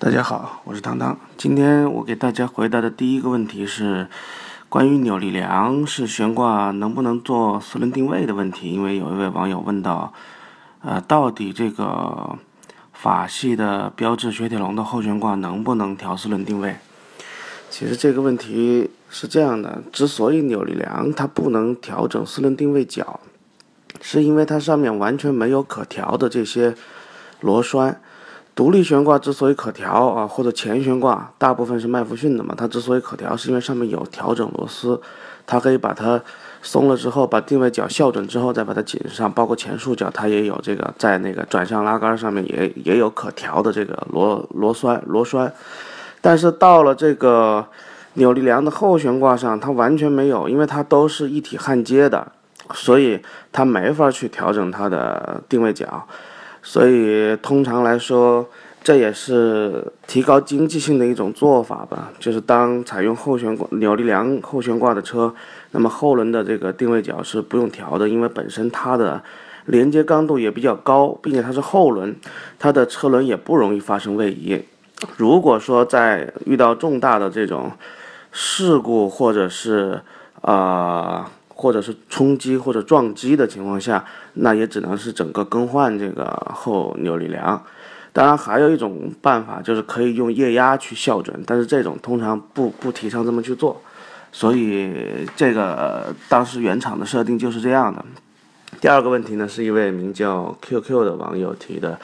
大家好，我是汤汤。今天我给大家回答的第一个问题是关于扭力梁式悬挂能不能做四轮定位的问题。因为有一位网友问到，到底这个法系的标致雪铁龙的后悬挂能不能调四轮定位？其实这个问题是这样的，之所以扭力梁它不能调整四轮定位角，是因为它上面完全没有可调的这些螺栓。独立悬挂之所以可调啊，或者前悬挂大部分是麦弗逊的嘛，它之所以可调是因为上面有调整螺丝，它可以把它松了之后，把定位角校准之后再把它紧上，包括前束角它也有这个在那个转向拉杆上面也有可调的这个螺栓。但是到了这个扭力梁的后悬挂上，它完全没有，因为它都是一体焊接的，所以它没法去调整它的定位角。所以通常来说，这也是提高经济性的一种做法吧，就是当采用扭力梁后悬挂的车，那么后轮的这个定位角是不用调的，因为本身它的连接刚度也比较高，并且它是后轮，它的车轮也不容易发生位移。如果说在遇到重大的这种事故或者是冲击或者撞击的情况下，那也只能是整个更换这个后扭力梁。当然还有一种办法，就是可以用液压去校准，但是这种通常不提倡这么去做，所以这个当时原厂的设定就是这样的。第二个问题呢，是一位名叫 QQ 的网友提的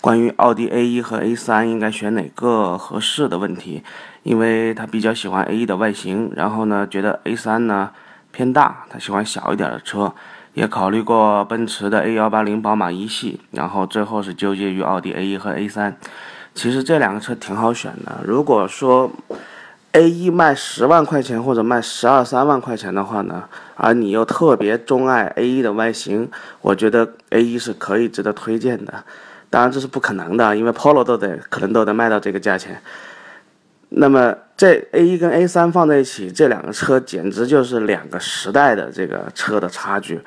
关于奥迪 A1 和 A3 应该选哪个合适的问题。因为他比较喜欢 A1 的外形，然后呢觉得 A3 呢偏大，他喜欢小一点的车，也考虑过奔驰的 A180 宝马一系，然后最后是纠结于奥迪 A1 和 A3。 其实这两个车挺好选的，如果说 A1 卖10万块钱或者卖12、13万块钱的话呢，而你又特别钟爱 A1 的外形，我觉得 A1 是可以值得推荐的。当然这是不可能的，因为 Polo 可能都得卖到这个价钱。那么这 A1 跟 A3 放在一起，这两个车简直就是两个时代的这个车的差距。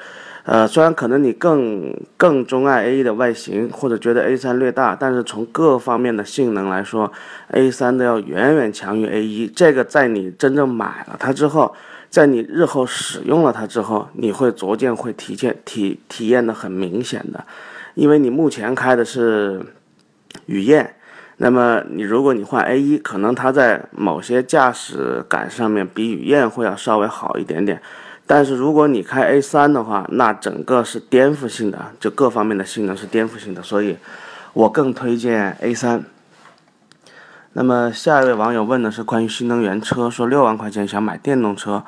虽然可能你更钟爱 A1 的外形，或者觉得 A3 略大，但是从各方面的性能来说， A3 都要远远强于 A1。 这个在你真正买了它之后，在你日后使用了它之后，你会逐渐会体验的很明显的。因为你目前开的是雨燕，那么如果你换 A1， 可能它在某些驾驶感上面比雨燕会要稍微好一点点，但是如果你开 A3 的话，那整个是颠覆性的，就各方面的性能是颠覆性的，所以我更推荐 A3。 那么下一位网友问的是关于新能源车，说6万块钱想买电动车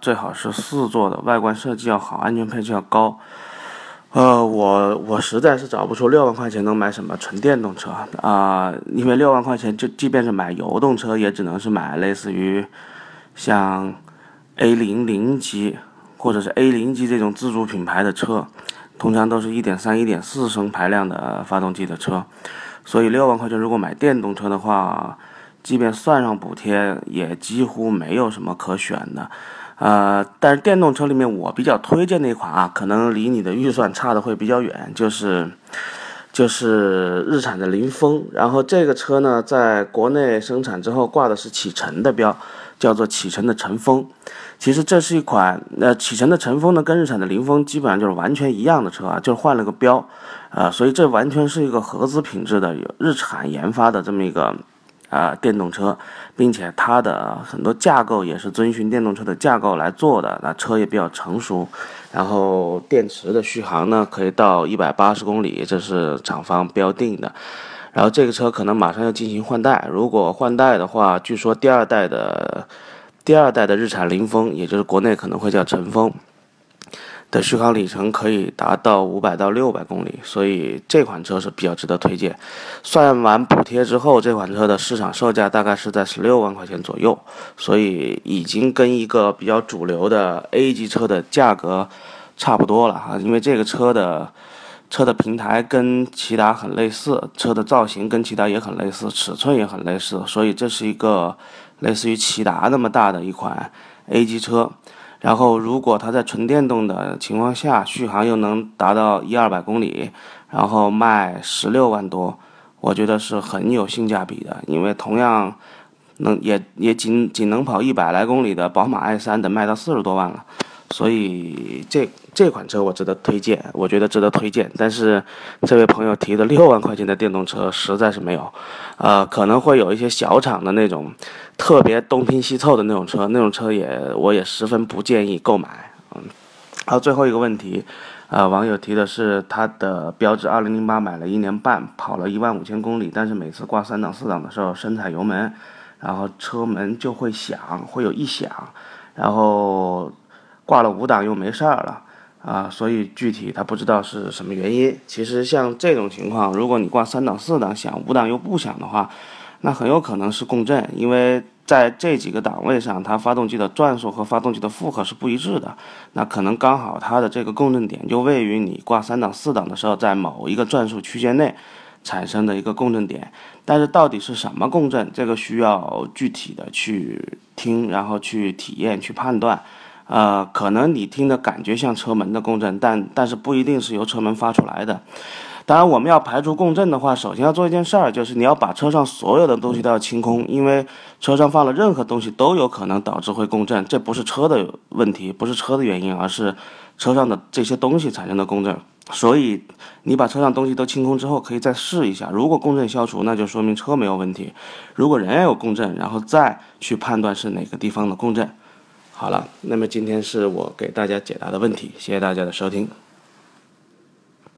最好是4座的，外观设计要好，安全配置要高。我实在是找不出6万块钱能买什么纯电动车因为6万块钱就即便是买油动车，也只能是买类似于像 A00 级或者是 A0 级这种自主品牌的车，通常都是 1.3、1.4 升排量的发动机的车。所以6万块钱如果买电动车的话，即便算上补贴，也几乎没有什么可选的。但是电动车里面我比较推荐的一款可能离你的预算差的会比较远，就是日产的凌风。然后这个车呢，在国内生产之后挂的是启辰的标，叫做启辰的晨风。其实这是一款启辰的晨风呢，跟日产的凌风基本上就是完全一样的车就是换了个标所以这完全是一个合资品质的日产研发的这么一个电动车，并且它的很多架构也是遵循电动车的架构来做的，那车也比较成熟，然后电池的续航呢可以到180公里，这是厂方标定的。然后这个车可能马上要进行换代，如果换代的话，据说第二代的日产凌风，也就是国内可能会叫晨风的续航里程可以达到500到600公里，所以这款车是比较值得推荐。算完补贴之后，这款车的市场售价大概是在16万块钱左右，所以已经跟一个比较主流的 A 级车的价格差不多了因为这个车的平台跟骐达很类似，车的造型跟骐达也很类似，尺寸也很类似，所以这是一个类似于骐达那么大的一款 A 级车。然后如果它在纯电动的情况下，续航又能达到100、200公里，然后卖16万多，我觉得是很有性价比的，因为同样也仅能跑100来公里的宝马 i3 得卖到40多万了，所以这款车我值得推荐，我觉得值得推荐。但是这位朋友提的6万块钱的电动车实在是没有，可能会有一些小厂的那种特别东拼西凑的那种车，那种车我也十分不建议购买。然后最后一个问题，网友提的是他的标致2008买了1年半，跑了15000公里，但是每次挂3档4档的时候深踩油门，然后车门就会响，会有异响，然后挂了5档又没事儿了啊，所以具体他不知道是什么原因。其实像这种情况，如果你挂3档4档响，5档又不响的话，那很有可能是共振，因为在这几个档位上，它发动机的转速和发动机的负荷是不一致的，那可能刚好它的这个共振点就位于你挂3档4档的时候，在某一个转速区间内产生的一个共振点。但是到底是什么共振，这个需要具体的去听，然后去体验，去判断。可能你听的感觉像车门的共振，但是不一定是由车门发出来的。当然我们要排除共振的话，首先要做一件事儿，就是你要把车上所有的东西都要清空，因为车上放了任何东西都有可能导致会共振，这不是车的问题，不是车的原因，而是车上的这些东西产生的共振。所以你把车上东西都清空之后，可以再试一下，如果共振消除，那就说明车没有问题，如果人也有共振，然后再去判断是哪个地方的共振。好了，那么今天是我给大家解答的问题，谢谢大家的收听。